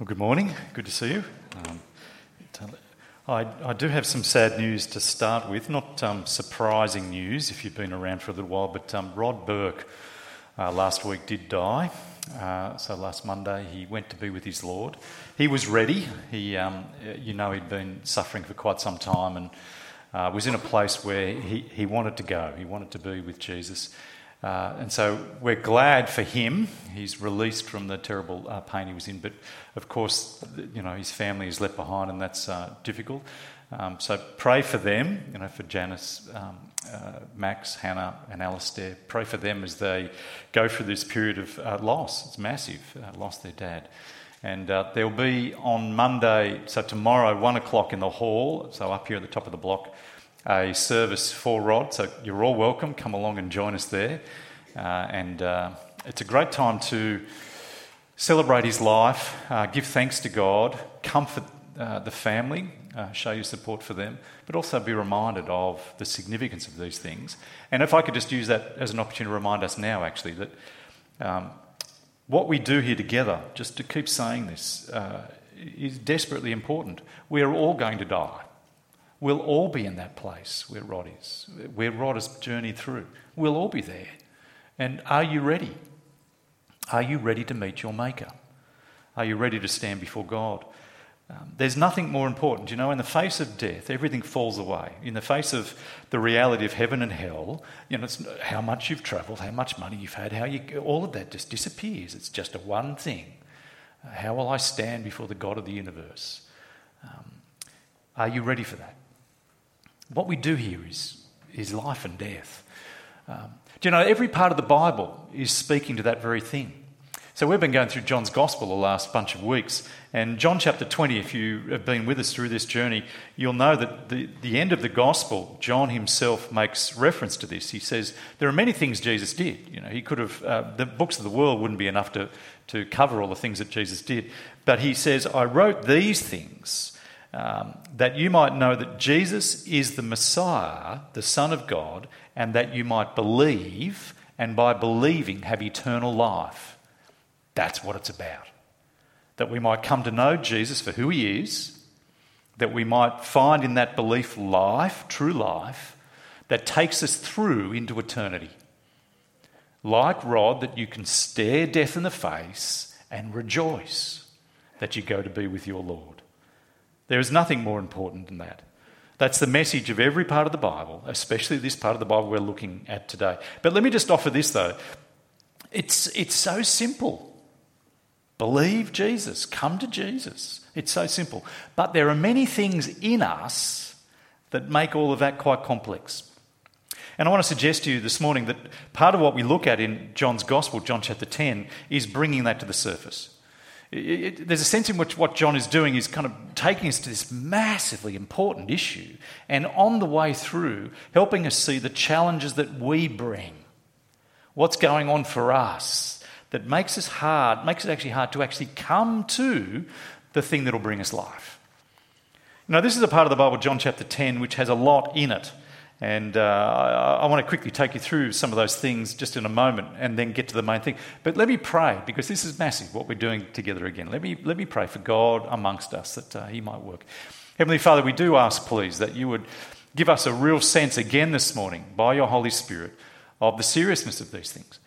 Well, good morning. Good to see you. I do have some sad news to start with, not surprising news if you've been around for a little while, but Rod Burke last week did die. So last Monday he went to be with his Lord. He was ready. He, he'd been suffering for quite some time and was in a place where he wanted to go. He wanted to be with Jesus. And so we're glad for him. He's released from the terrible pain he was in. But of course, you know, his family is left behind, and that's difficult. So pray for them. You know, for Janice, Max, Hannah, and Alistair. Pray for them as they go through this period of loss. It's massive. Lost their dad, and there'll be on Monday. So tomorrow, 1 o'clock in the hall. So up here at the top of the block. A service for Rod, so you're all welcome. Come along and join us there. And it's a great time to celebrate his life, give thanks to God, comfort the family, show your support for them, but also be reminded of the significance of these things. And if I could just use that as an opportunity to remind us now, actually, that what we do here together, just to keep saying this, is desperately important. We are all going to die. We'll all be in that place where Rod is, where Rod has journeyed through. We'll all be there. And are you ready? Are you ready to meet your Maker? Are you ready to stand before God? There's nothing more important. You know, in the face of death, everything falls away. In the face of the reality of heaven and hell, you know, it's how much you've travelled, how much money you've had, how you, all of that just disappears. It's just a one thing. How will I stand before the God of the universe? Are you ready for that? What we do here is life and death. Do you know, every part of the Bible is speaking to that very thing. So we've been going through John's Gospel the last bunch of weeks. And John chapter 20, if you have been with us through this journey, you'll know that the end of the Gospel, John himself makes reference to this. He says, there are many things Jesus did. You know, he could have, the books of the world wouldn't be enough to cover all the things that Jesus did. But he says, I wrote these things that you might know that Jesus is the Messiah, the Son of God, and that you might believe, and by believing have eternal life. That's what it's about. That we might come to know Jesus for who he is, that we might find in that belief life, true life, that takes us through into eternity. Like Rod, that you can stare death in the face and rejoice that you go to be with your Lord. There is nothing more important than that. That's the message of every part of the Bible, especially this part of the Bible we're looking at today. But let me just offer this, though. It's so simple. Believe Jesus. Come to Jesus. It's so simple. But there are many things in us that make all of that quite complex. And I want to suggest to you this morning that part of what we look at in John's Gospel, John chapter 10, is bringing that to the surface. There's a sense in which what John is doing is kind of taking us to this massively important issue and on the way through helping us see the challenges that we bring, what's going on for us that makes it actually hard to actually come to the thing that will bring us life. Now, this is a part of the Bible, John chapter 10, which has a lot in it. And I want to quickly take you through some of those things just in a moment and then get to the main thing. But let me pray, because this is massive, what we're doing together again. Let me pray for God amongst us that he might work. Heavenly Father, we do ask, please, that you would give us a real sense again this morning by your Holy Spirit of the seriousness of these things,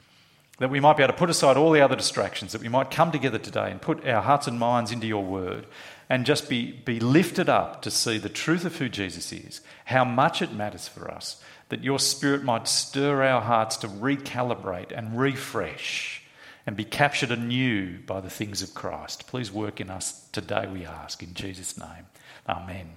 that we might be able to put aside all the other distractions, that we might come together today and put our hearts and minds into your word and just be lifted up to see the truth of who Jesus is, how much it matters for us, that your Spirit might stir our hearts to recalibrate and refresh and be captured anew by the things of Christ. Please work in us today, we ask, in Jesus' name. Amen.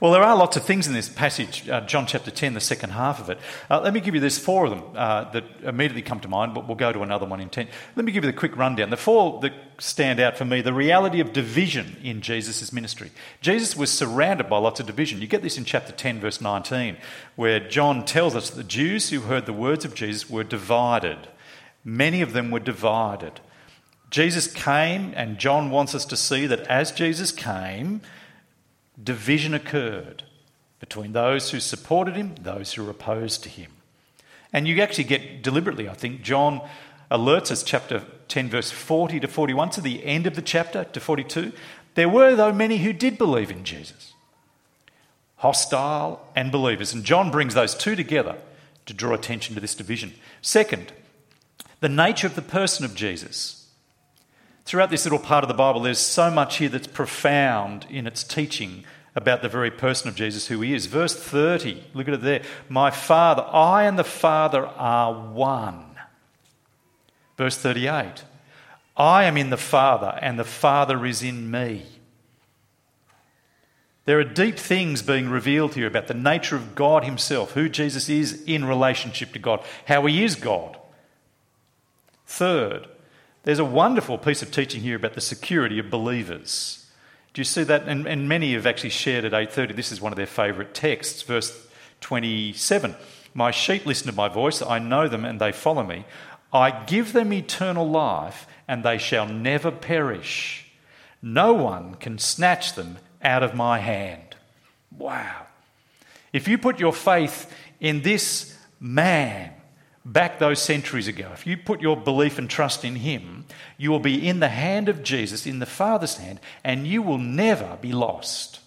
Well, there are lots of things in this passage, John chapter 10, the second half of it. Let me give you, there's four of them that immediately come to mind, but we'll go to another one in 10. Let me give you the quick rundown. The four that stand out for me, the reality of division in Jesus' ministry. Jesus was surrounded by lots of division. You get this in chapter 10, verse 19, where John tells us that the Jews who heard the words of Jesus were divided. Many of them were divided. Jesus came, and John wants us to see that as Jesus came, division occurred between those who supported him, those who were opposed to him. And you actually get deliberately, I think, John alerts us, chapter 10 verse 40 to 41, to the end of the chapter, to 42, there were, though, many who did believe in Jesus, hostile and believers. And John brings those two together to draw attention to this division. Second, the nature of the person of Jesus. Throughout this little part of the Bible, there's so much here that's profound in its teaching about the very person of Jesus, who he is. Verse 30, look at it there. My Father, I and the Father are one. Verse 38, I am in the Father and the Father is in me. There are deep things being revealed here about the nature of God himself, who Jesus is in relationship to God, how he is God. Third, there's a wonderful piece of teaching here about the security of believers. Do you see that? And many have actually shared at 8:30. This is one of their favourite texts, verse 27. My sheep listen to my voice, I know them and they follow me. I give them eternal life and they shall never perish. No one can snatch them out of my hand. Wow. If you put your faith in this man back those centuries ago, if you put your belief and trust in him, you will be in the hand of Jesus, in the Father's hand, and you will never be lost.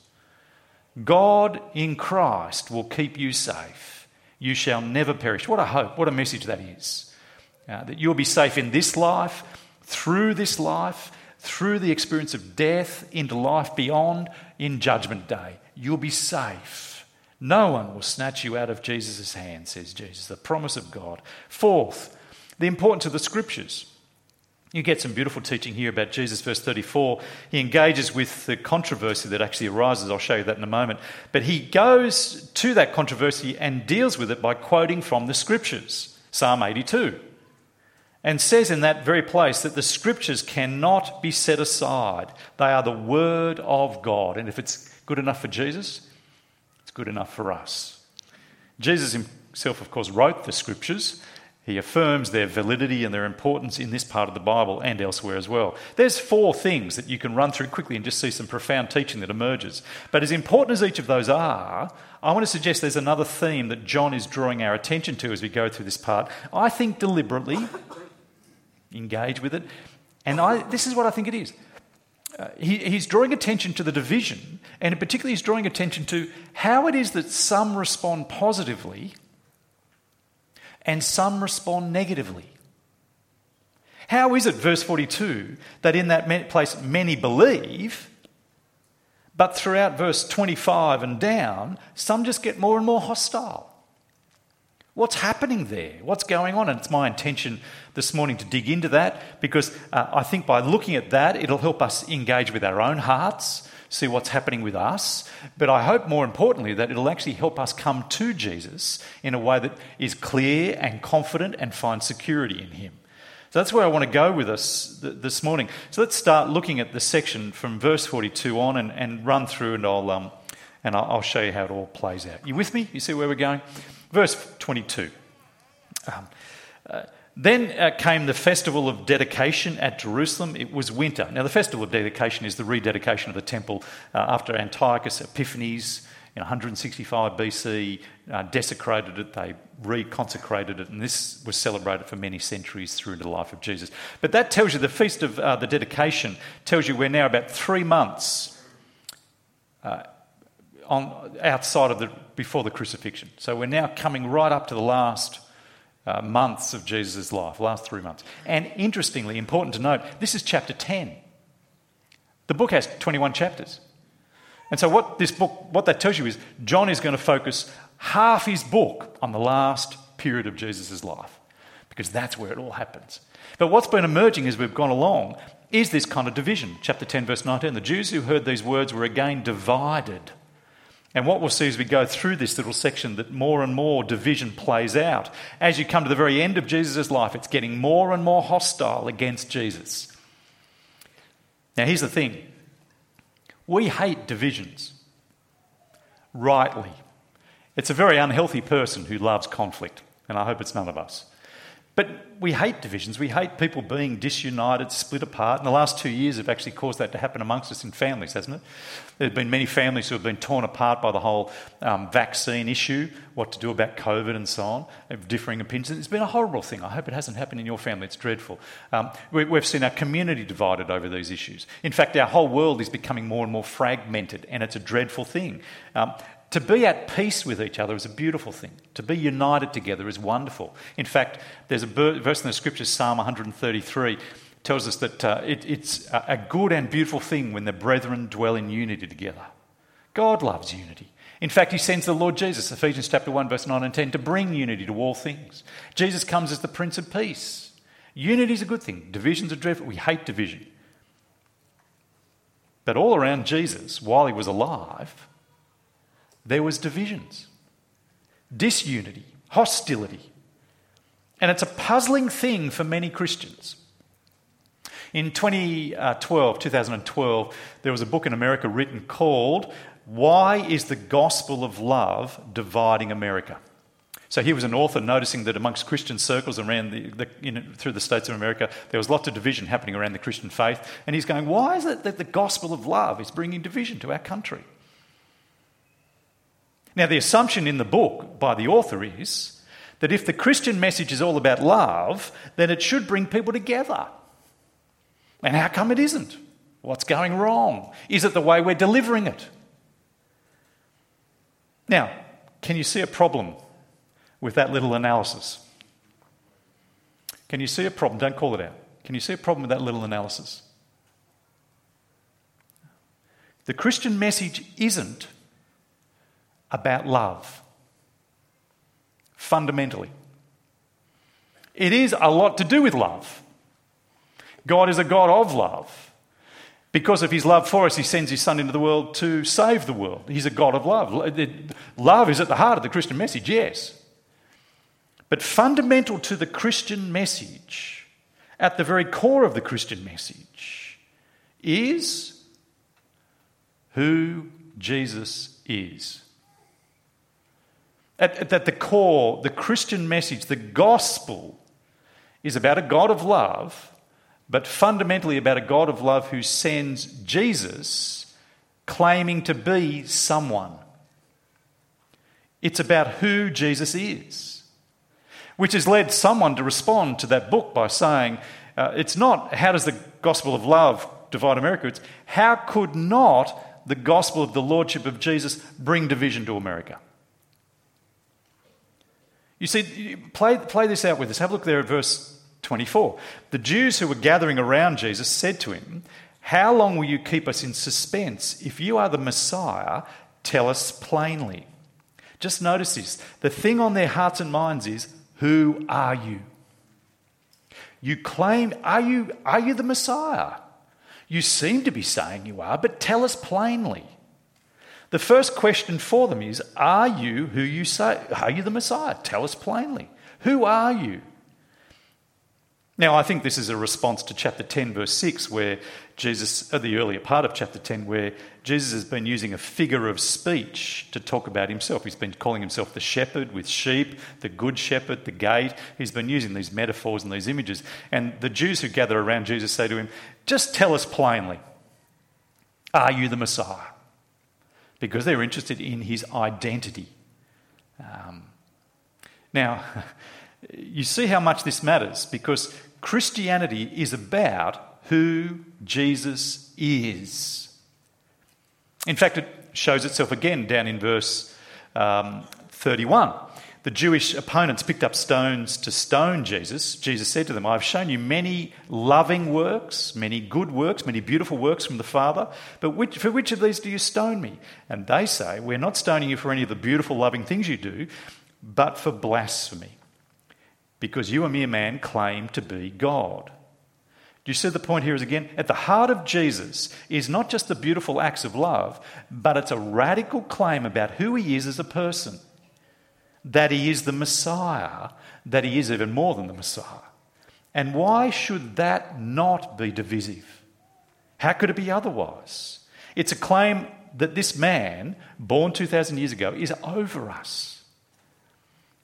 God in Christ will keep you safe. You shall never perish. What a hope, what a message that is. That you'll be safe in this life, through the experience of death into life beyond in Judgment Day. You'll be safe. No one will snatch you out of Jesus' hand, says Jesus, the promise of God. Fourth, the importance of the Scriptures. You get some beautiful teaching here about Jesus, verse 34. He engages with the controversy that actually arises. I'll show you that in a moment. But he goes to that controversy and deals with it by quoting from the Scriptures, Psalm 82. And says in that very place that the Scriptures cannot be set aside. They are the Word of God. And if it's good enough for Jesus, it's good enough for us. Jesus himself, of course, wrote the Scriptures. He affirms their validity and their importance in this part of the Bible and elsewhere as well. There's four things that you can run through quickly and just see some profound teaching that emerges. But as important as each of those are, I want to suggest there's another theme that John is drawing our attention to as we go through this part. I think deliberately... engage with it. And this is what I think it is. He's drawing attention to the division, and in particular he's drawing attention to how it is that some respond positively and some respond negatively. How is it, verse 42, that in that place many believe, but throughout verse 25 and down, some just get more and more hostile? What's happening there? What's going on? And it's my intention this morning to dig into that, because I think by looking at that, it'll help us engage with our own hearts, see what's happening with us. But I hope more importantly that it'll actually help us come to Jesus in a way that is clear and confident and find security in him. So that's where I want to go with us this morning. So let's start looking at the section from verse 42 on and run through, and I'll show you how it all plays out. You with me? You see where we're going? Verse 22. Then came the festival of dedication at Jerusalem. It was winter. Now, the festival of dedication is the rededication of the temple after Antiochus Epiphanes in 165 BC desecrated it. They reconsecrated it, and this was celebrated for many centuries through into the life of Jesus. But that tells you the feast of the dedication tells you we're now about 3 months outside of before the crucifixion. So we're now coming right up to the last months of Jesus' life, last 3 months. And interestingly, important to note, this is chapter 10. The book has 21 chapters. And so what that tells you is John is going to focus half his book on the last period of Jesus' life, because that's where it all happens. But what's been emerging as we've gone along is this kind of division. Chapter 10, verse 19, the Jews who heard these words were again divided. And what we'll see as we go through this little section that more and more division plays out. As you come to the very end of Jesus' life, it's getting more and more hostile against Jesus. Now, here's the thing. We hate divisions, rightly. It's a very unhealthy person who loves conflict, and I hope it's none of us. But we hate divisions. We hate people being disunited, split apart. And the last 2 years have actually caused that to happen amongst us in families, hasn't it? There have been many families who have been torn apart by the whole vaccine issue, what to do about COVID and so on, of differing opinions. It's been a horrible thing. I hope it hasn't happened in your family. It's dreadful. We've seen our community divided over these issues. In fact, our whole world is becoming more and more fragmented, and it's a dreadful thing. To be at peace with each other is a beautiful thing. To be united together is wonderful. In fact, there's a verse in the Scriptures, Psalm 133, tells us that it's a good and beautiful thing when the brethren dwell in unity together. God loves unity. In fact, he sends the Lord Jesus, Ephesians chapter 1, verse 9 and 10, to bring unity to all things. Jesus comes as the Prince of Peace. Unity is a good thing. Divisions are dreadful. We hate division. But all around Jesus, while he was alive, there was divisions, disunity, hostility. And it's a puzzling thing for many Christians. In 2012, there was a book in America written called Why is the Gospel of Love Dividing America? So here was an author noticing that amongst Christian circles around through the states of America, there was lots of division happening around the Christian faith. And he's going, why is it that the gospel of love is bringing division to our country? Now, the assumption in the book by the author is that if the Christian message is all about love, then it should bring people together. And how come it isn't? What's going wrong? Is it the way we're delivering it? Now, can you see a problem with that little analysis? Can you see a problem? Don't call it out. Can you see a problem with that little analysis? The Christian message isn't about love, fundamentally. It is a lot to do with love. God is a God of love. Because of his love for us, he sends his Son into the world to save the world. He's a God of love. Love is at the heart of the Christian message, yes. But fundamental to the Christian message, at the very core of the Christian message, is who Jesus is. At the core, the Christian message, the gospel, is about a God of love, but fundamentally about a God of love who sends Jesus claiming to be someone. It's about who Jesus is, which has led someone to respond to that book by saying, it's not how does the gospel of love divide America, it's how could not the gospel of the lordship of Jesus bring division to America? You see, play this out with us. Have a look there at verse 24. The Jews who were gathering around Jesus said to him, "How long will you keep us in suspense? If you are the Messiah, tell us plainly." Just notice this. The thing on their hearts and minds is, who are you? You claim, are you the Messiah? You seem to be saying you are, but tell us plainly. The first question for them is, are you who you say? Are you the Messiah? Tell us plainly. Who are you? Now, I think this is a response to chapter 10, verse 6, where Jesus, or the earlier part of chapter 10, where Jesus has been using a figure of speech to talk about himself. He's been calling himself the shepherd with sheep, the good shepherd, the gate. He's been using these metaphors and these images. And the Jews who gather around Jesus say to him, just tell us plainly, are you the Messiah? Because they're interested in his identity. Now, you see how much this matters, because Christianity is about who Jesus is. In fact, it shows itself again down in verse 31. The Jewish opponents picked up stones to stone Jesus. Jesus said to them, "I've shown you many loving works, many good works, many beautiful works from the Father, but for which of these do you stone me?" And they say, "We're not stoning you for any of the beautiful, loving things you do, but for blasphemy, because you, a mere man, claim to be God." Do you see the point here is again? At the heart of Jesus is not just the beautiful acts of love, but it's a radical claim about who he is as a person. That he is the Messiah, that he is even more than the Messiah. And why should that not be divisive? How could it be otherwise? It's a claim that this man, born 2,000 years ago, is over us.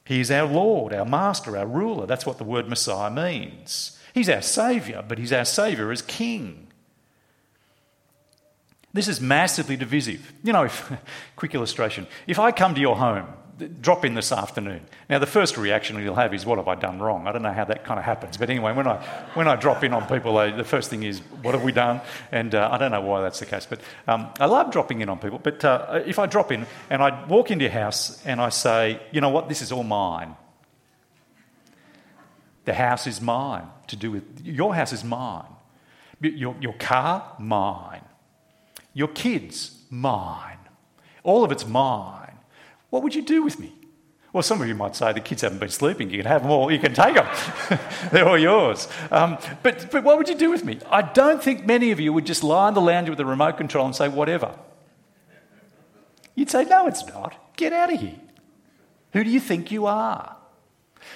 He is our Lord, our Master, our Ruler. That's what the word Messiah means. He's our Saviour, but he's our Saviour as King. This is massively divisive. You know, quick illustration. If I come to your home, drop in this afternoon. Now, the first reaction you'll have is, what have I done wrong? I don't know how that kind of happens. But anyway, when I drop in on people, the first thing is, what have we done? And I don't know why that's the case. But I love dropping in on people. But if I drop in and I walk into your house and I say, you know what, this is all mine. The house is mine to do with... Your house is mine. Your car, mine. Your kids, mine. All of it's mine. What would you do with me? Well, some of you might say the kids haven't been sleeping. You can have them all. You can take them. They're all yours. But what would you do with me? I don't think many of you would just lie in the lounge with a remote control and say, whatever. You'd say, no, it's not. Get out of here. Who do you think you are?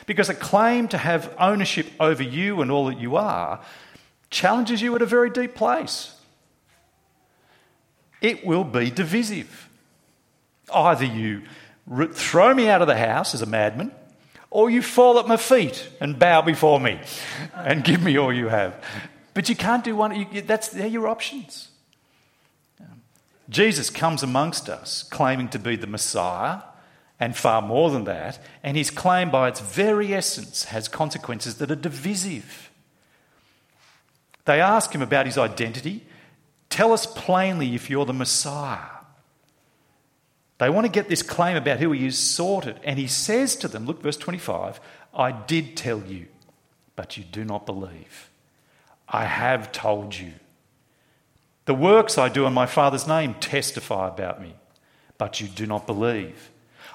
Because a claim to have ownership over you and all that you are challenges you at a very deep place. It will be divisive. Either you throw me out of the house as a madman, or you fall at my feet and bow before me and give me all you have. But you can't do one. They're your options. Jesus comes amongst us claiming to be the Messiah and far more than that, and his claim by its very essence has consequences that are divisive. They ask him about his identity. Tell us plainly if you're the Messiah. They want to get this claim about who he is sorted. And he says to them, look, verse 25, I did tell you, but you do not believe. I have told you. The works I do in my Father's name testify about me, but you do not believe.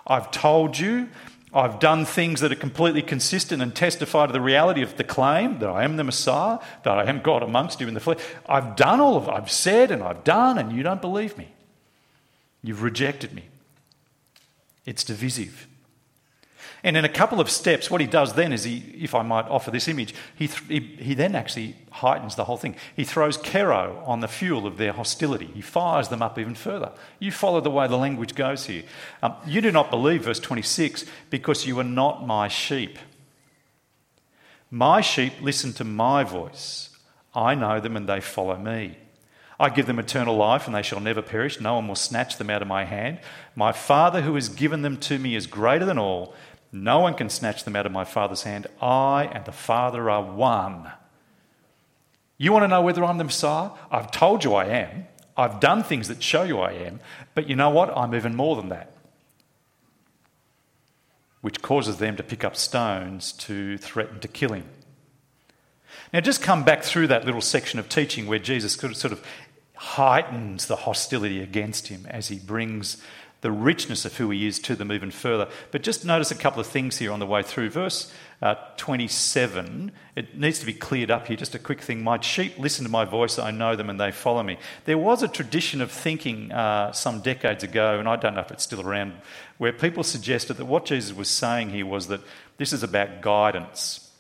I've told you, I've done things that are completely consistent and testify to the reality of the claim that I am the Messiah, that I am God amongst you in the flesh. I've done all of it. I've said and I've done, and you don't believe me. You've rejected me. It's divisive. And in a couple of steps, what he does then is if I might offer this image, he then actually heightens the whole thing. He throws kero on the fuel of their hostility. He fires them up even further. You follow the way the language goes here. You do not believe, verse 26, because you are not my sheep. My sheep listen to my voice. I know them and they follow me. I give them eternal life and they shall never perish. No one will snatch them out of my hand. My Father who has given them to me is greater than all. No one can snatch them out of my Father's hand. I and the Father are one. You want to know whether I'm the Messiah? I've told you I am. I've done things that show you I am. But you know what? I'm even more than that. Which causes them to pick up stones to threaten to kill him. Now just come back through that little section of teaching where Jesus sort of heightens the hostility against him as he brings the richness of who he is to them even further. But just notice a couple of things here on the way through. Verse 27, it needs to be cleared up here. Just a quick thing. My sheep listen to my voice, I know them and they follow me. There was a tradition of thinking some decades ago, and I don't know if it's still around, where people suggested that what Jesus was saying here was that this is about guidance.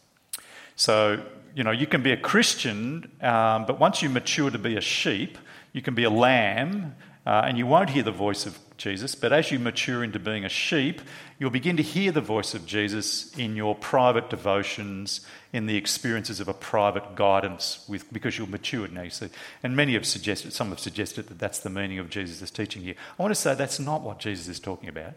So, you know, you can be a Christian, but once you mature to be a sheep, you can be a lamb, and you won't hear the voice of Jesus, but as you mature into being a sheep, you'll begin to hear the voice of Jesus in your private devotions, in the experiences of a private guidance, because you're matured now, you see. And some have suggested that that's the meaning of Jesus' teaching here. I want to say that's not what Jesus is talking about.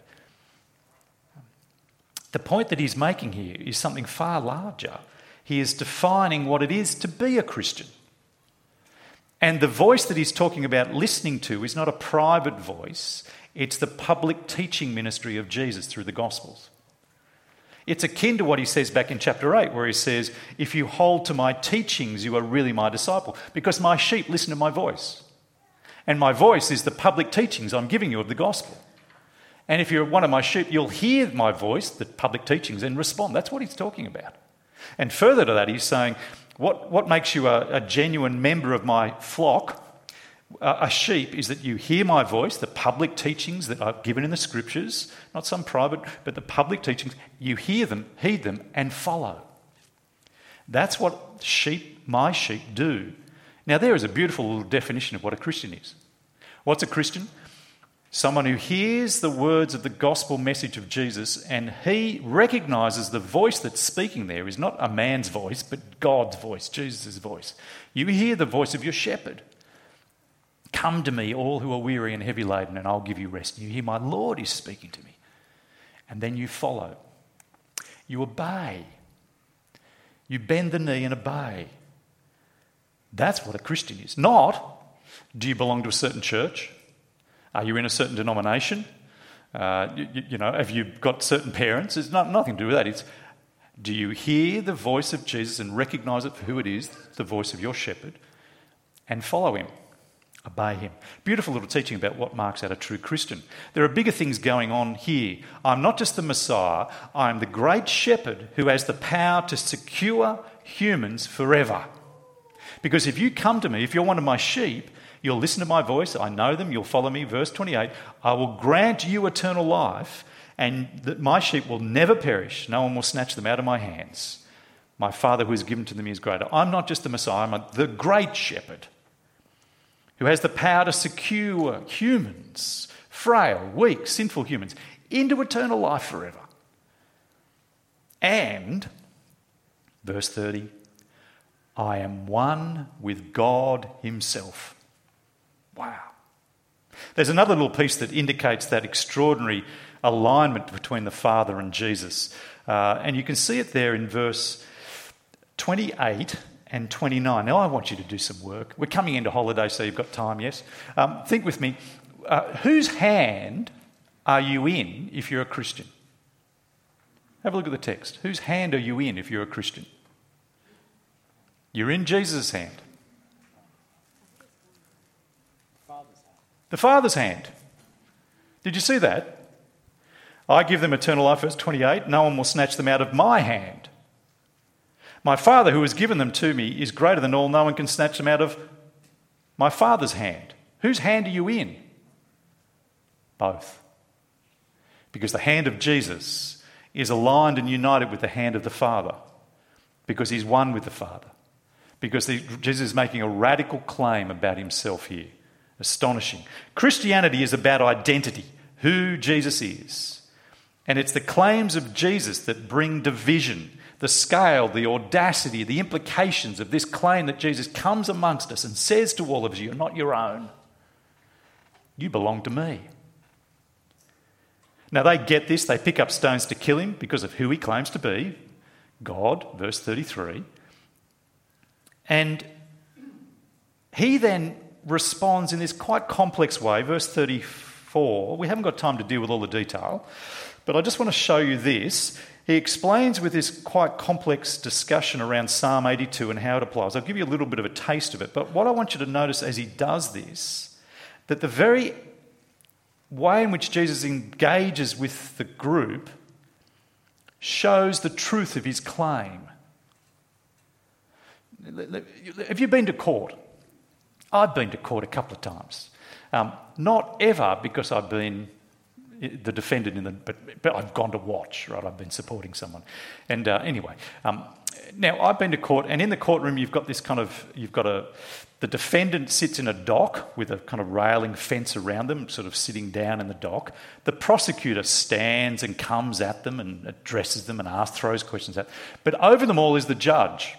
The point that he's making here is something far larger. He is defining what it is to be a Christian. And the voice that he's talking about listening to is not a private voice. It's the public teaching ministry of Jesus through the Gospels. It's akin to what he says back in chapter 8 where he says, if you hold to my teachings, you are really my disciple because my sheep listen to my voice. And my voice is the public teachings I'm giving you of the Gospel. And if you're one of my sheep, you'll hear my voice, the public teachings, and respond. That's what he's talking about. And further to that, he's saying, what makes you a genuine member of my flock, a sheep, is that you hear my voice, the public teachings that I've given in the Scriptures, not some private, but the public teachings, you hear them, heed them, and follow. That's what my sheep do. Now, there is a beautiful little definition of what a Christian is. What's a Christian? Someone who hears the words of the gospel message of Jesus and he recognises the voice that's speaking there is not a man's voice, but God's voice, Jesus' voice. You hear the voice of your shepherd. Come to me, all who are weary and heavy laden, and I'll give you rest. You hear my Lord is speaking to me. And then you follow. You obey. You bend the knee and obey. That's what a Christian is. Not, do you belong to a certain church? Are you in a certain denomination? Have you got certain parents? It's nothing to do with that. It's, do you hear the voice of Jesus and recognise it for who it is, the voice of your shepherd, and follow him, obey him? Beautiful little teaching about what marks out a true Christian. There are bigger things going on here. I'm not just the Messiah. I'm the great shepherd who has the power to secure humans forever. Because if you come to me, if you're one of my sheep, you'll listen to my voice, I know them, you'll follow me. Verse 28, I will grant you eternal life, and that my sheep will never perish. No one will snatch them out of my hands. My Father who has given to them is greater. I'm not just the Messiah, I'm the great shepherd who has the power to secure humans, frail, weak, sinful humans, into eternal life forever. And, verse 30, I am one with God himself. Wow. There's another little piece that indicates that extraordinary alignment between the Father and Jesus. And you can see it there in verse 28 and 29. Now, I want you to do some work. We're coming into holiday, so you've got time, yes? Think with me. Whose hand are you in if you're a Christian? Have a look at the text. Whose hand are you in if you're a Christian? You're in Jesus' hand. The Father's hand. Did you see that? I give them eternal life, verse 28. No one will snatch them out of my hand. My Father who has given them to me is greater than all. No one can snatch them out of my Father's hand. Whose hand are you in? Both. Because the hand of Jesus is aligned and united with the hand of the Father. Because he's one with the Father. Because Jesus is making a radical claim about himself here. Astonishing. Christianity is about identity, who Jesus is. And it's the claims of Jesus that bring division, the scale, the audacity, the implications of this claim that Jesus comes amongst us and says to all of us, you're not your own. You belong to me. Now they get this, they pick up stones to kill him because of who he claims to be, God, verse 33. And he then responds in this quite complex way. Verse 34, we haven't got time to deal with all the detail, but I just want to show you this. He explains with this quite complex discussion around Psalm 82 and how it applies. I'll give you a little bit of a taste of it, but what I want you to notice as he does this, that the very way in which Jesus engages with the group shows the truth of his claim. Have you been to court? I've been to court a couple of times. Not ever because I've been the defendant, but I've gone to watch, right? I've been supporting someone. And now I've been to court, and in the courtroom you've got this kind of, the defendant sits in a dock with a kind of railing fence around them, sort of sitting down in the dock. The prosecutor stands and comes at them and addresses them and throws questions at them. But over them all is the judge.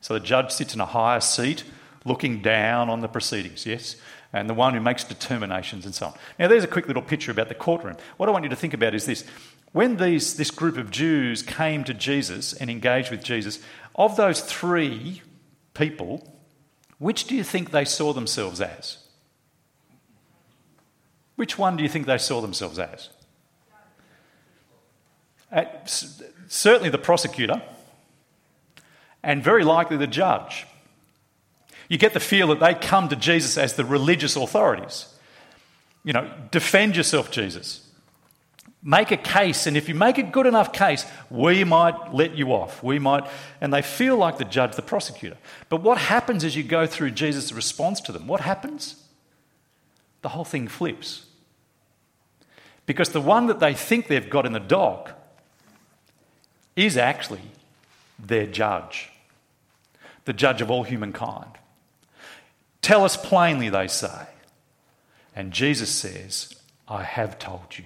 So the judge sits in a higher seat, looking down on the proceedings, yes? And the one who makes determinations and so on. Now, there's a quick little picture about the courtroom. What I want you to think about is this. When this group of Jews came to Jesus and engaged with Jesus, of those three people, which do you think they saw themselves as? Which one do you think they saw themselves as? Certainly the prosecutor, and very likely the judge. You get the feel that they come to Jesus as the religious authorities. You know, defend yourself, Jesus. Make a case, and if you make a good enough case, we might let you off. And they feel like the judge, the prosecutor. But what happens as you go through Jesus' response to them? What happens? The whole thing flips. Because the one that they think they've got in the dock is actually their judge, the judge of all humankind. Tell us plainly, they say. And Jesus says, I have told you.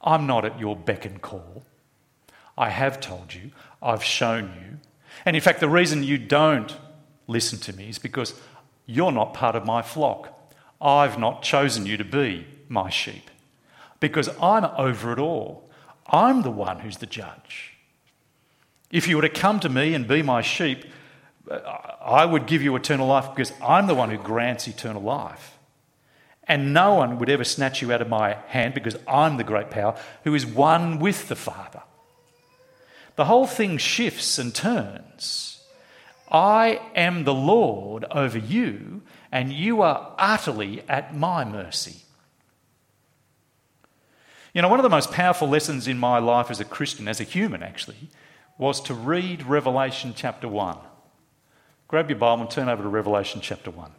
I'm not at your beck and call. I have told you. I've shown you. And in fact, the reason you don't listen to me is because you're not part of my flock. I've not chosen you to be my sheep because I'm over it all. I'm the one who's the judge. If you were to come to me and be my sheep, I would give you eternal life because I'm the one who grants eternal life. And no one would ever snatch you out of my hand because I'm the great power who is one with the Father. The whole thing shifts and turns. I am the Lord over you, and you are utterly at my mercy. You know, one of the most powerful lessons in my life as a Christian, as a human actually, was to read Revelation chapter 1. Grab your Bible and turn over to Revelation chapter 1.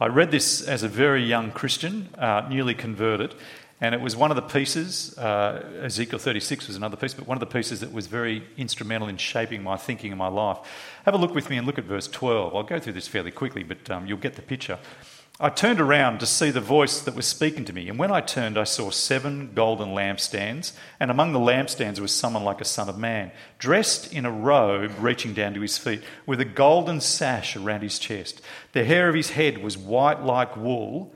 I read this as a very young Christian, newly converted, and it was one of the pieces, Ezekiel 36 was another piece, but one of the pieces that was very instrumental in shaping my thinking and my life. Have a look with me and look at verse 12. I'll go through this fairly quickly, but you'll get the picture. I turned around to see the voice that was speaking to me, and when I turned, I saw 7 golden lampstands, and among the lampstands was someone like a son of man, dressed in a robe reaching down to his feet, with a golden sash around his chest. The hair of his head was white like wool,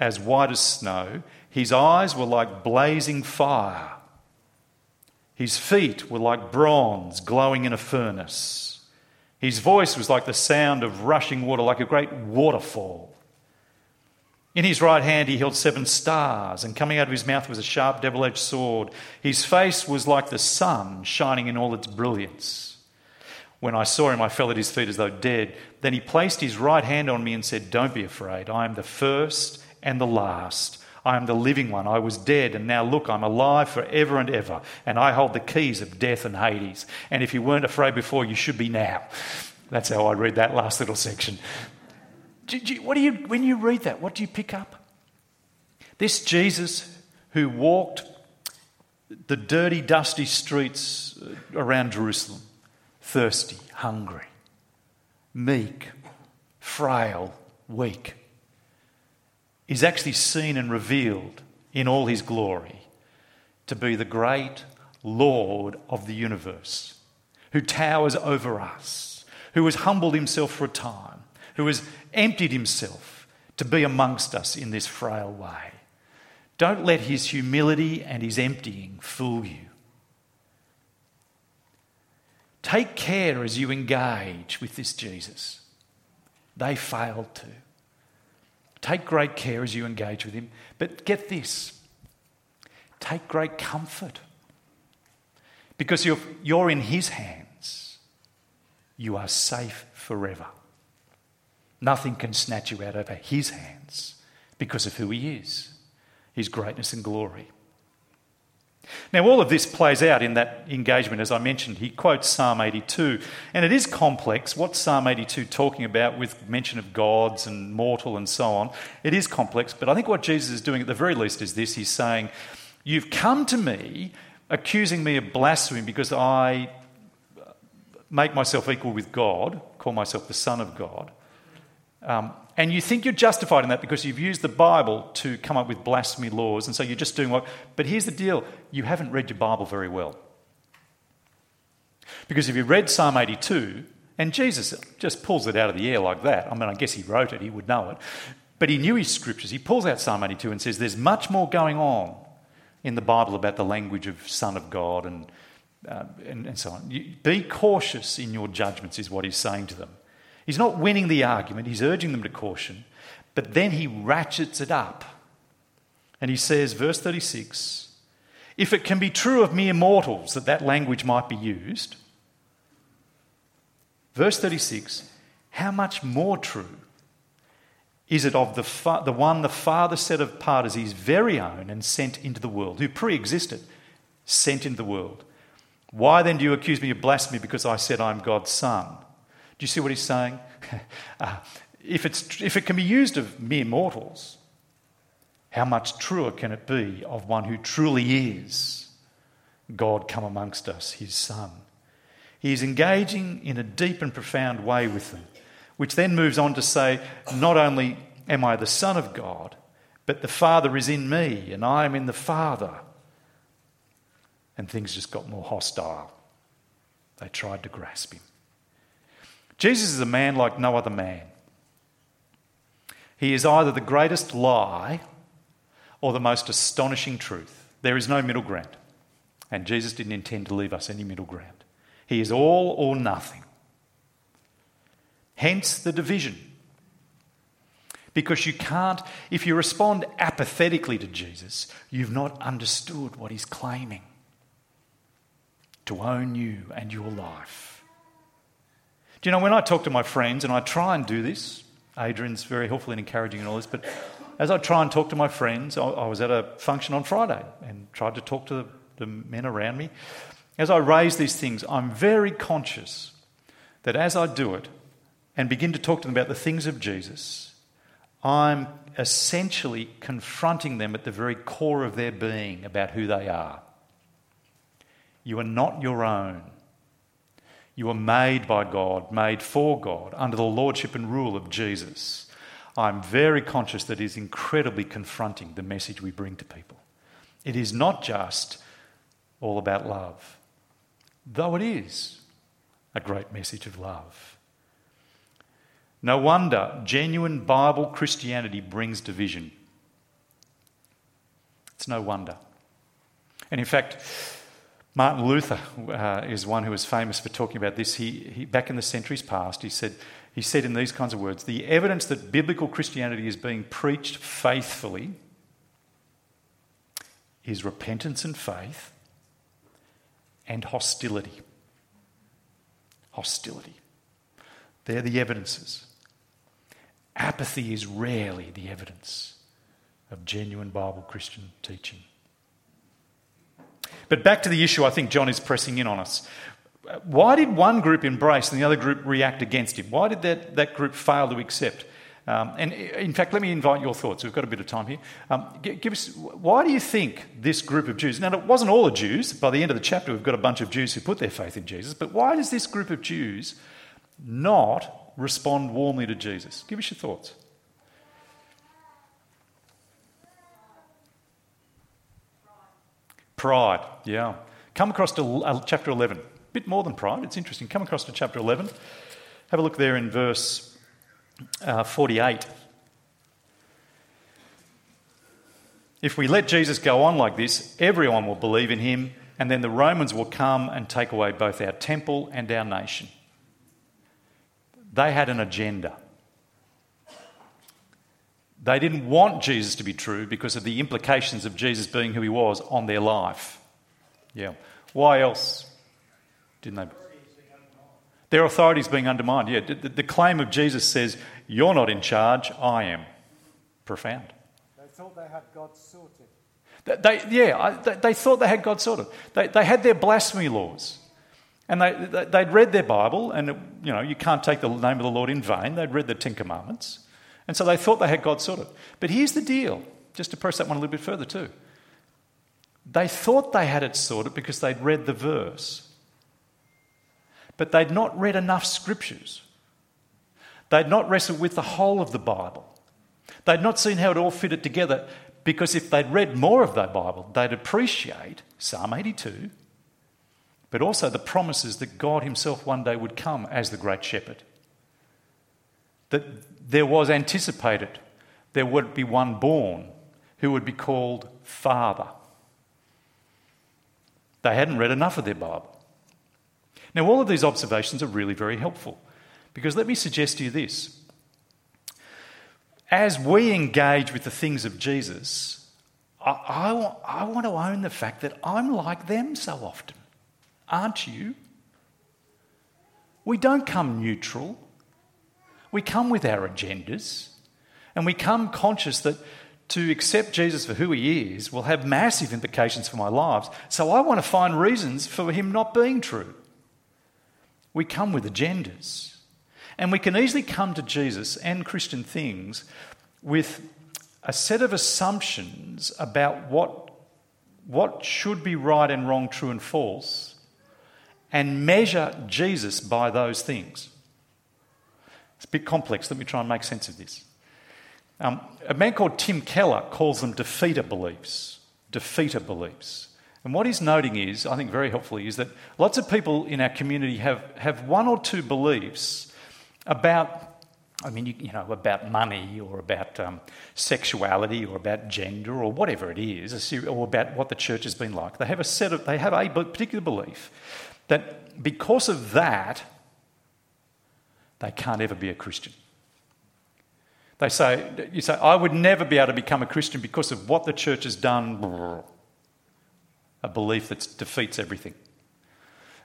as white as snow. His eyes were like blazing fire. His feet were like bronze glowing in a furnace. His voice was like the sound of rushing water, like a great waterfall. In his right hand he held 7 stars, and coming out of his mouth was a sharp double-edged sword. His face was like the sun shining in all its brilliance. When I saw him, I fell at his feet as though dead. Then he placed his right hand on me and said, "Don't be afraid. I am the first and the last. I am the living one. I was dead, and now look, I'm alive forever and ever, and I hold the keys of death and Hades. And if you weren't afraid before, you should be now." That's how I read that last little section. When you read that, what do you pick up? This Jesus who walked the dirty, dusty streets around Jerusalem, thirsty, hungry, meek, frail, weak, is actually seen and revealed in all his glory to be the great Lord of the universe, who towers over us, who has humbled himself for a time, who has emptied himself to be amongst us in this frail way. Don't let his humility and his emptying fool you. Take care as you engage with this Jesus. They failed to. Take great care as you engage with him. But get this, take great comfort because you're in his hands. You are safe forever. Nothing can snatch you out of his hands because of who he is, his greatness and glory. Now, all of this plays out in that engagement, as I mentioned. He quotes Psalm 82, and it is complex. What's Psalm 82 talking about with mention of gods and mortal and so on? It is complex, but I think what Jesus is doing at the very least is this. He's saying, you've come to me accusing me of blasphemy because I make myself equal with God, call myself the Son of God, and you think you're justified in that because you've used the Bible to come up with blasphemy laws, and so you're just doing what... But here's the deal. You haven't read your Bible very well. Because if you read Psalm 82, and Jesus just pulls it out of the air like that. I mean, I guess he wrote it. He would know it. But he knew his scriptures. He pulls out Psalm 82 and says there's much more going on in the Bible about the language of Son of God and so on. Be cautious in your judgments is what he's saying to them. He's not winning the argument, he's urging them to caution, but then he ratchets it up. And he says, verse 36, if it can be true of mere mortals that language might be used, verse 36, how much more true is it of the one the Father set apart as his very own and sent into the world, who pre-existed, sent into the world. Why then do you accuse me of blasphemy because I said I'm God's son? Do you see what he's saying? If it can be used of mere mortals, how much truer can it be of one who truly is God come amongst us, his Son? He is engaging in a deep and profound way with them, which then moves on to say, not only am I the Son of God, But the Father is in me and I am in the Father. And things just got more hostile. They tried to grasp him. Jesus is a man like no other man. He is either the greatest lie or the most astonishing truth. There is no middle ground. And Jesus didn't intend to leave us any middle ground. He is all or nothing. Hence the division. Because you can't, if you respond apathetically to Jesus, you've not understood what he's claiming to own you and your life. Do you know, when I talk to my friends, and I try and do this, Adrian's very helpful and encouraging and all this, but as I try and talk to my friends, I was at a function on Friday and tried to talk to the men around me. As I raise these things, I'm very conscious that as I do it and begin to talk to them about the things of Jesus, I'm essentially confronting them at the very core of their being about who they are. You are not your own. You are made by God, made for God, under the lordship and rule of Jesus. I'm very conscious that it is incredibly confronting, the message we bring to people. It is not just all about love, though it is a great message of love. No wonder genuine Bible Christianity brings division. It's no wonder. And in fact, Martin Luther is one who is famous for talking about this. He back in the centuries past, he said in these kinds of words, the evidence that biblical Christianity is being preached faithfully is repentance and faith and hostility. Hostility. They're the evidences. Apathy is rarely the evidence of genuine Bible Christian teaching. But back to the issue I think John is pressing in on us. Why did one group embrace and the other group react against him? Why did that group fail to accept? And in fact, let me invite your thoughts. We've got a bit of time here. Give us, why do you think this group of Jews... Now, it wasn't all the Jews. By the end of the chapter, we've got a bunch of Jews who put their faith in Jesus. But why does this group of Jews not respond warmly to Jesus? Give us your thoughts. Pride, yeah. Come across to chapter 11. A bit more than pride, it's interesting. Come across to chapter 11. Have a look there in verse 48. If we let Jesus go on like this, everyone will believe in him, and then the Romans will come and take away both our temple and our nation. They had an agenda. They didn't want Jesus to be true because of the implications of Jesus being who he was on their life. Yeah. Why else didn't they? Their authority is being undermined. Yeah. The claim of Jesus says, "You're not in charge. I am." Profound. They thought they had God sorted. They thought they had God sorted. They had their blasphemy laws. And they'd read their Bible, and you know, you can't take the name of the Lord in vain. They'd read the Ten Commandments. And so they thought they had God sorted. But here's the deal, just to press that one a little bit further too. They thought they had it sorted because they'd read the verse. But they'd not read enough scriptures. They'd not wrestled with the whole of the Bible. They'd not seen how it all fitted together, because if they'd read more of their Bible, they'd appreciate Psalm 82, but also the promises that God himself one day would come as the great shepherd. That there was anticipated there would be one born who would be called Father. They hadn't read enough of their Bible. Now, all of these observations are really very helpful, because let me suggest to you this. As we engage with the things of Jesus, I want to own the fact that I'm like them so often. Aren't you? We don't come neutral. We come with our agendas, and we come conscious that to accept Jesus for who he is will have massive implications for my lives. So I want to find reasons for him not being true. We come with agendas, and we can easily come to Jesus and Christian things with a set of assumptions about what should be right and wrong, true and false, and measure Jesus by those things. It's a bit complex. Let me try and make sense of this. A man called Tim Keller calls them defeater beliefs. Defeater beliefs. And what he's noting is, I think very helpfully, is that lots of people in our community have one or two beliefs about, I mean, you know, about money or about sexuality or about gender or whatever it is, or about what the church has been like. They have a particular belief that because of that, they can't ever be a Christian. They say, you say, I would never be able to become a Christian because of what the church has done. A belief that defeats everything.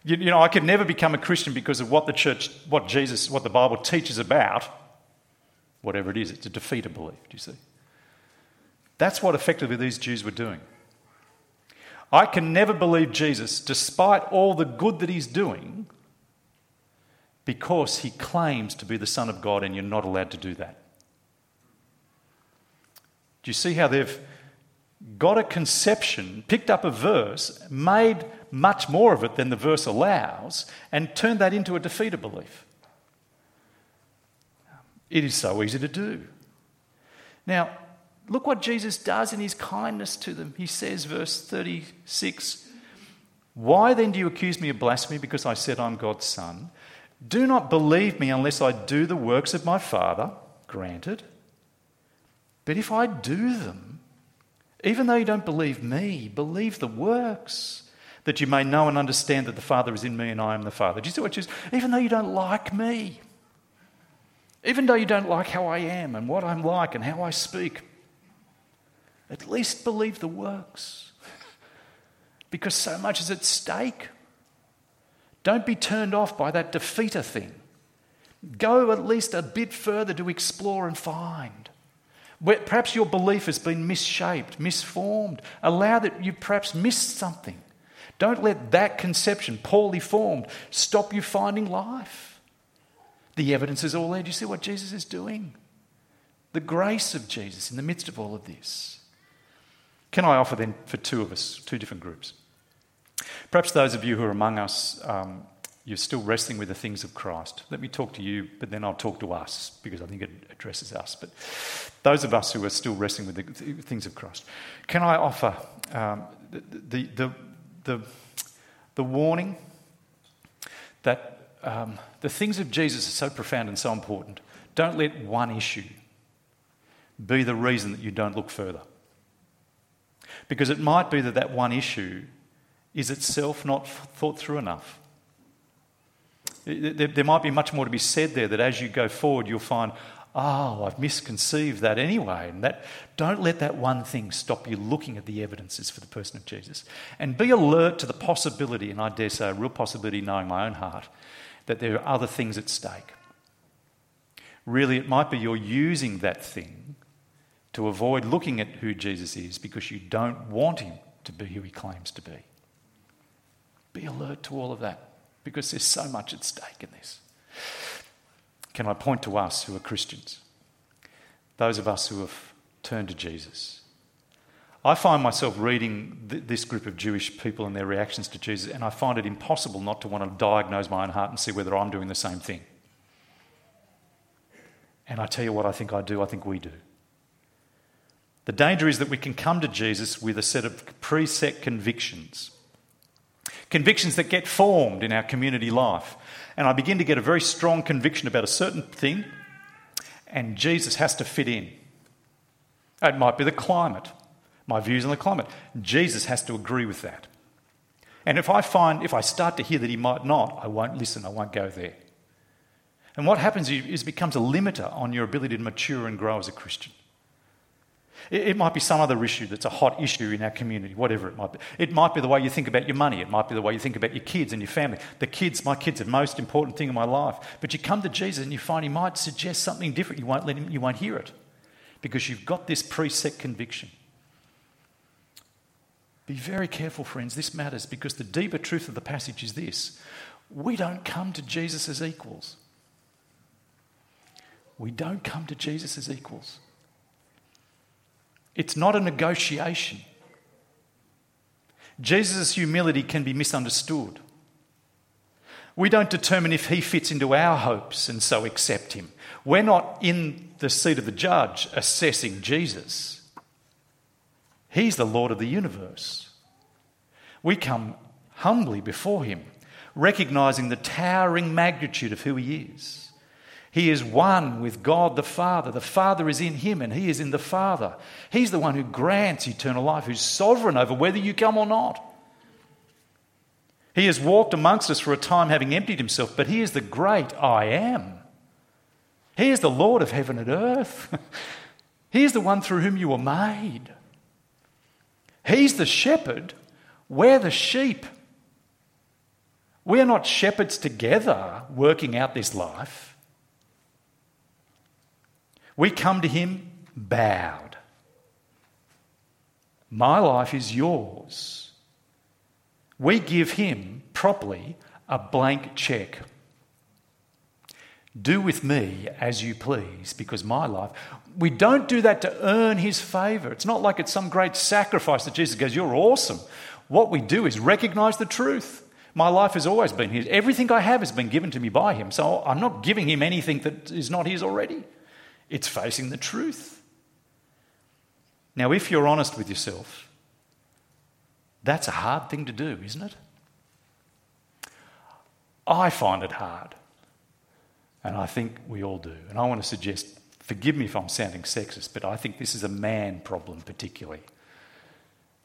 You know, I could never become a Christian because of what the church, what Jesus, what the Bible teaches about, whatever it is. It's a defeater belief, do you see? That's what effectively these Jews were doing. I can never believe Jesus despite all the good that he's doing because he claims to be the Son of God and you're not allowed to do that. Do you see how they've got a conception, picked up a verse, made much more of it than the verse allows, and turned that into a defeater belief? It is so easy to do. Now, look what Jesus does in his kindness to them. He says, verse 36, "Why then do you accuse me of blasphemy because I said I'm God's son? Do not believe me unless I do the works of my Father," granted, "but if I do them, even though you don't believe me, believe the works, that you may know and understand that the Father is in me and I am the Father." Do you see what it is? Even though you don't like me, even though you don't like how I am and what I'm like and how I speak, at least believe the works because so much is at stake. Don't be turned off by that defeater thing. Go at least a bit further to explore and find. Perhaps your belief has been misshaped, misformed. Allow that you perhaps missed something. Don't let that conception, poorly formed, stop you finding life. The evidence is all there. Do you see what Jesus is doing? The grace of Jesus in the midst of all of this. Can I offer then for two of us, two different groups? Perhaps those of you who are among us, you're still wrestling with the things of Christ. Let me talk to you, but then I'll talk to us because I think it addresses us. But those of us who are still wrestling with the things of Christ, can I offer the warning that the things of Jesus are so profound and so important. Don't let one issue be the reason that you don't look further, because it might be that that one issue is itself not thought through enough. There might be much more to be said there, that as you go forward you'll find, oh, I've misconceived that anyway. And that, don't let that one thing stop you looking at the evidences for the person of Jesus. And be alert to the possibility, and I dare say a real possibility, knowing my own heart, that there are other things at stake. Really, it might be you're using that thing to avoid looking at who Jesus is because you don't want him to be who he claims to be. Be alert to all of that, because there's so much at stake in this. Can I point to us who are Christians? Those of us who have turned to Jesus. I find myself reading this group of Jewish people and their reactions to Jesus, and I find it impossible not to want to diagnose my own heart and see whether I'm doing the same thing. And I tell you what I think I do, I think we do. The danger is that we can come to Jesus with a set of preset convictions. Convictions that get formed in our community life. And I begin to get a very strong conviction about a certain thing, and Jesus has to fit in. It might be the climate, my views on the climate. Jesus has to agree with that. And if I start to hear that he might not, I won't listen, I won't go there. And what happens is it becomes a limiter on your ability to mature and grow as a Christian. It might be some other issue that's a hot issue in our community, whatever it might be. It might be the way you think about your money. It might be the way you think about your kids and your family. My kids are the most important thing in my life. But you come to Jesus and you find he might suggest something different. You won't hear it because you've got this preset conviction. Be very careful, friends. This matters because the deeper truth of the passage is this. We don't come to Jesus as equals. We don't come to Jesus as equals. It's not a negotiation. Jesus' humility can be misunderstood. We don't determine if he fits into our hopes and so accept him. We're not in the seat of the judge assessing Jesus. He's the Lord of the universe. We come humbly before him, recognising the towering magnitude of who he is. He is one with God the Father. The Father is in him and he is in the Father. He's the one who grants eternal life, who's sovereign over whether you come or not. He has walked amongst us for a time having emptied himself, but he is the great I am. He is the Lord of heaven and earth. He is the one through whom you were made. He's the shepherd. We're the sheep. We are not shepherds together working out this life. We come to him bowed. My life is yours. We give him properly a blank check. Do with me as you please, because my life... We don't do that to earn his favour. It's not like it's some great sacrifice that Jesus goes, you're awesome. What we do is recognise the truth. My life has always been his. Everything I have has been given to me by him, so I'm not giving him anything that is not his already. It's facing the truth. Now, if you're honest with yourself... That's a hard thing to do, isn't it? I find it hard. And I think we all do. And I want to suggest, forgive me if I'm sounding sexist, but I think this is a man problem particularly.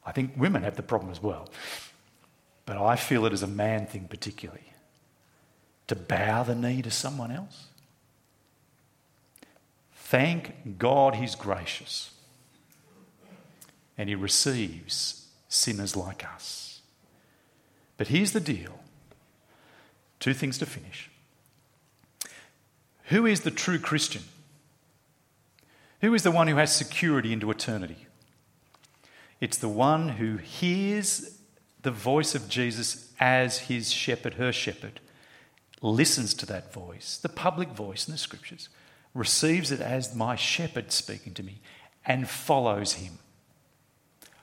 I think women have the problem as well. But I feel it as a man thing particularly. To bow the knee to someone else. Thank God he's gracious. And he receives sinners like us. But here's the deal. Two things to finish. Who is the true Christian? Who is the one who has security into eternity? It's the one who hears the voice of Jesus as his shepherd, her shepherd, listens to that voice, the public voice in the scriptures, receives it as my shepherd speaking to me, and follows him.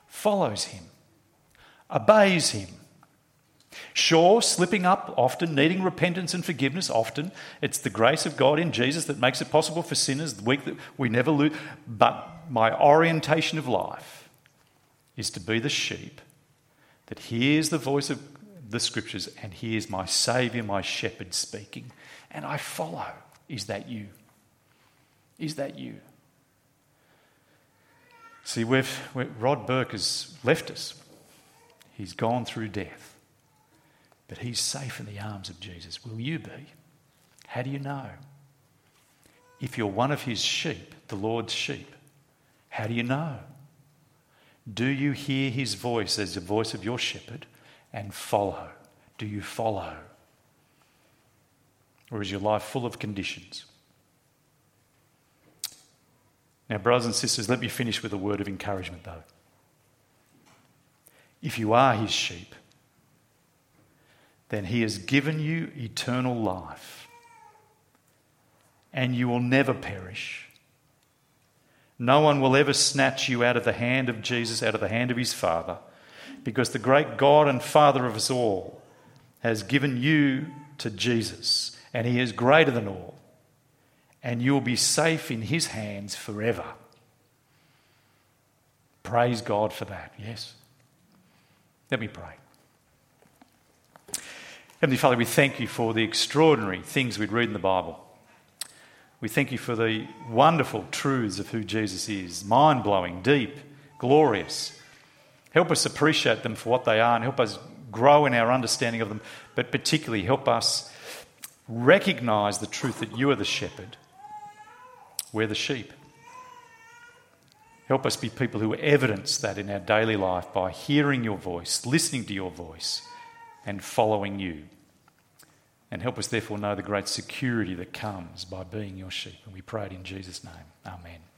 Follows him. Obeys him. Sure, slipping up often, needing repentance and forgiveness often. It's the grace of God in Jesus that makes it possible for sinners, the weak that we never lose. But my orientation of life is to be the sheep that hears the voice of the scriptures and hears my Saviour, my shepherd speaking. And I follow. Is that you? Is that you? See, Rod Burke has left us. He's gone through death. But he's safe in the arms of Jesus. Will you be? How do you know? If you're one of his sheep, the Lord's sheep, how do you know? Do you hear his voice as the voice of your shepherd and follow? Do you follow? Or is your life full of conditions? Now, brothers and sisters, let me finish with a word of encouragement, though. If you are his sheep, then he has given you eternal life, and you will never perish. No one will ever snatch you out of the hand of Jesus, out of the hand of his Father, because the great God and Father of us all has given you to Jesus, and he is greater than all. And you'll be safe in his hands forever. Praise God for that, yes? Let me pray. Heavenly Father, we thank you for the extraordinary things we'd read in the Bible. We thank you for the wonderful truths of who Jesus is, mind-blowing, deep, glorious. Help us appreciate them for what they are and help us grow in our understanding of them, but particularly help us recognise the truth that you are the shepherd. We're the sheep. Help us be people who evidence that in our daily life by hearing your voice, listening to your voice, and following you. And help us therefore know the great security that comes by being your sheep. And we pray it in Jesus' name. Amen.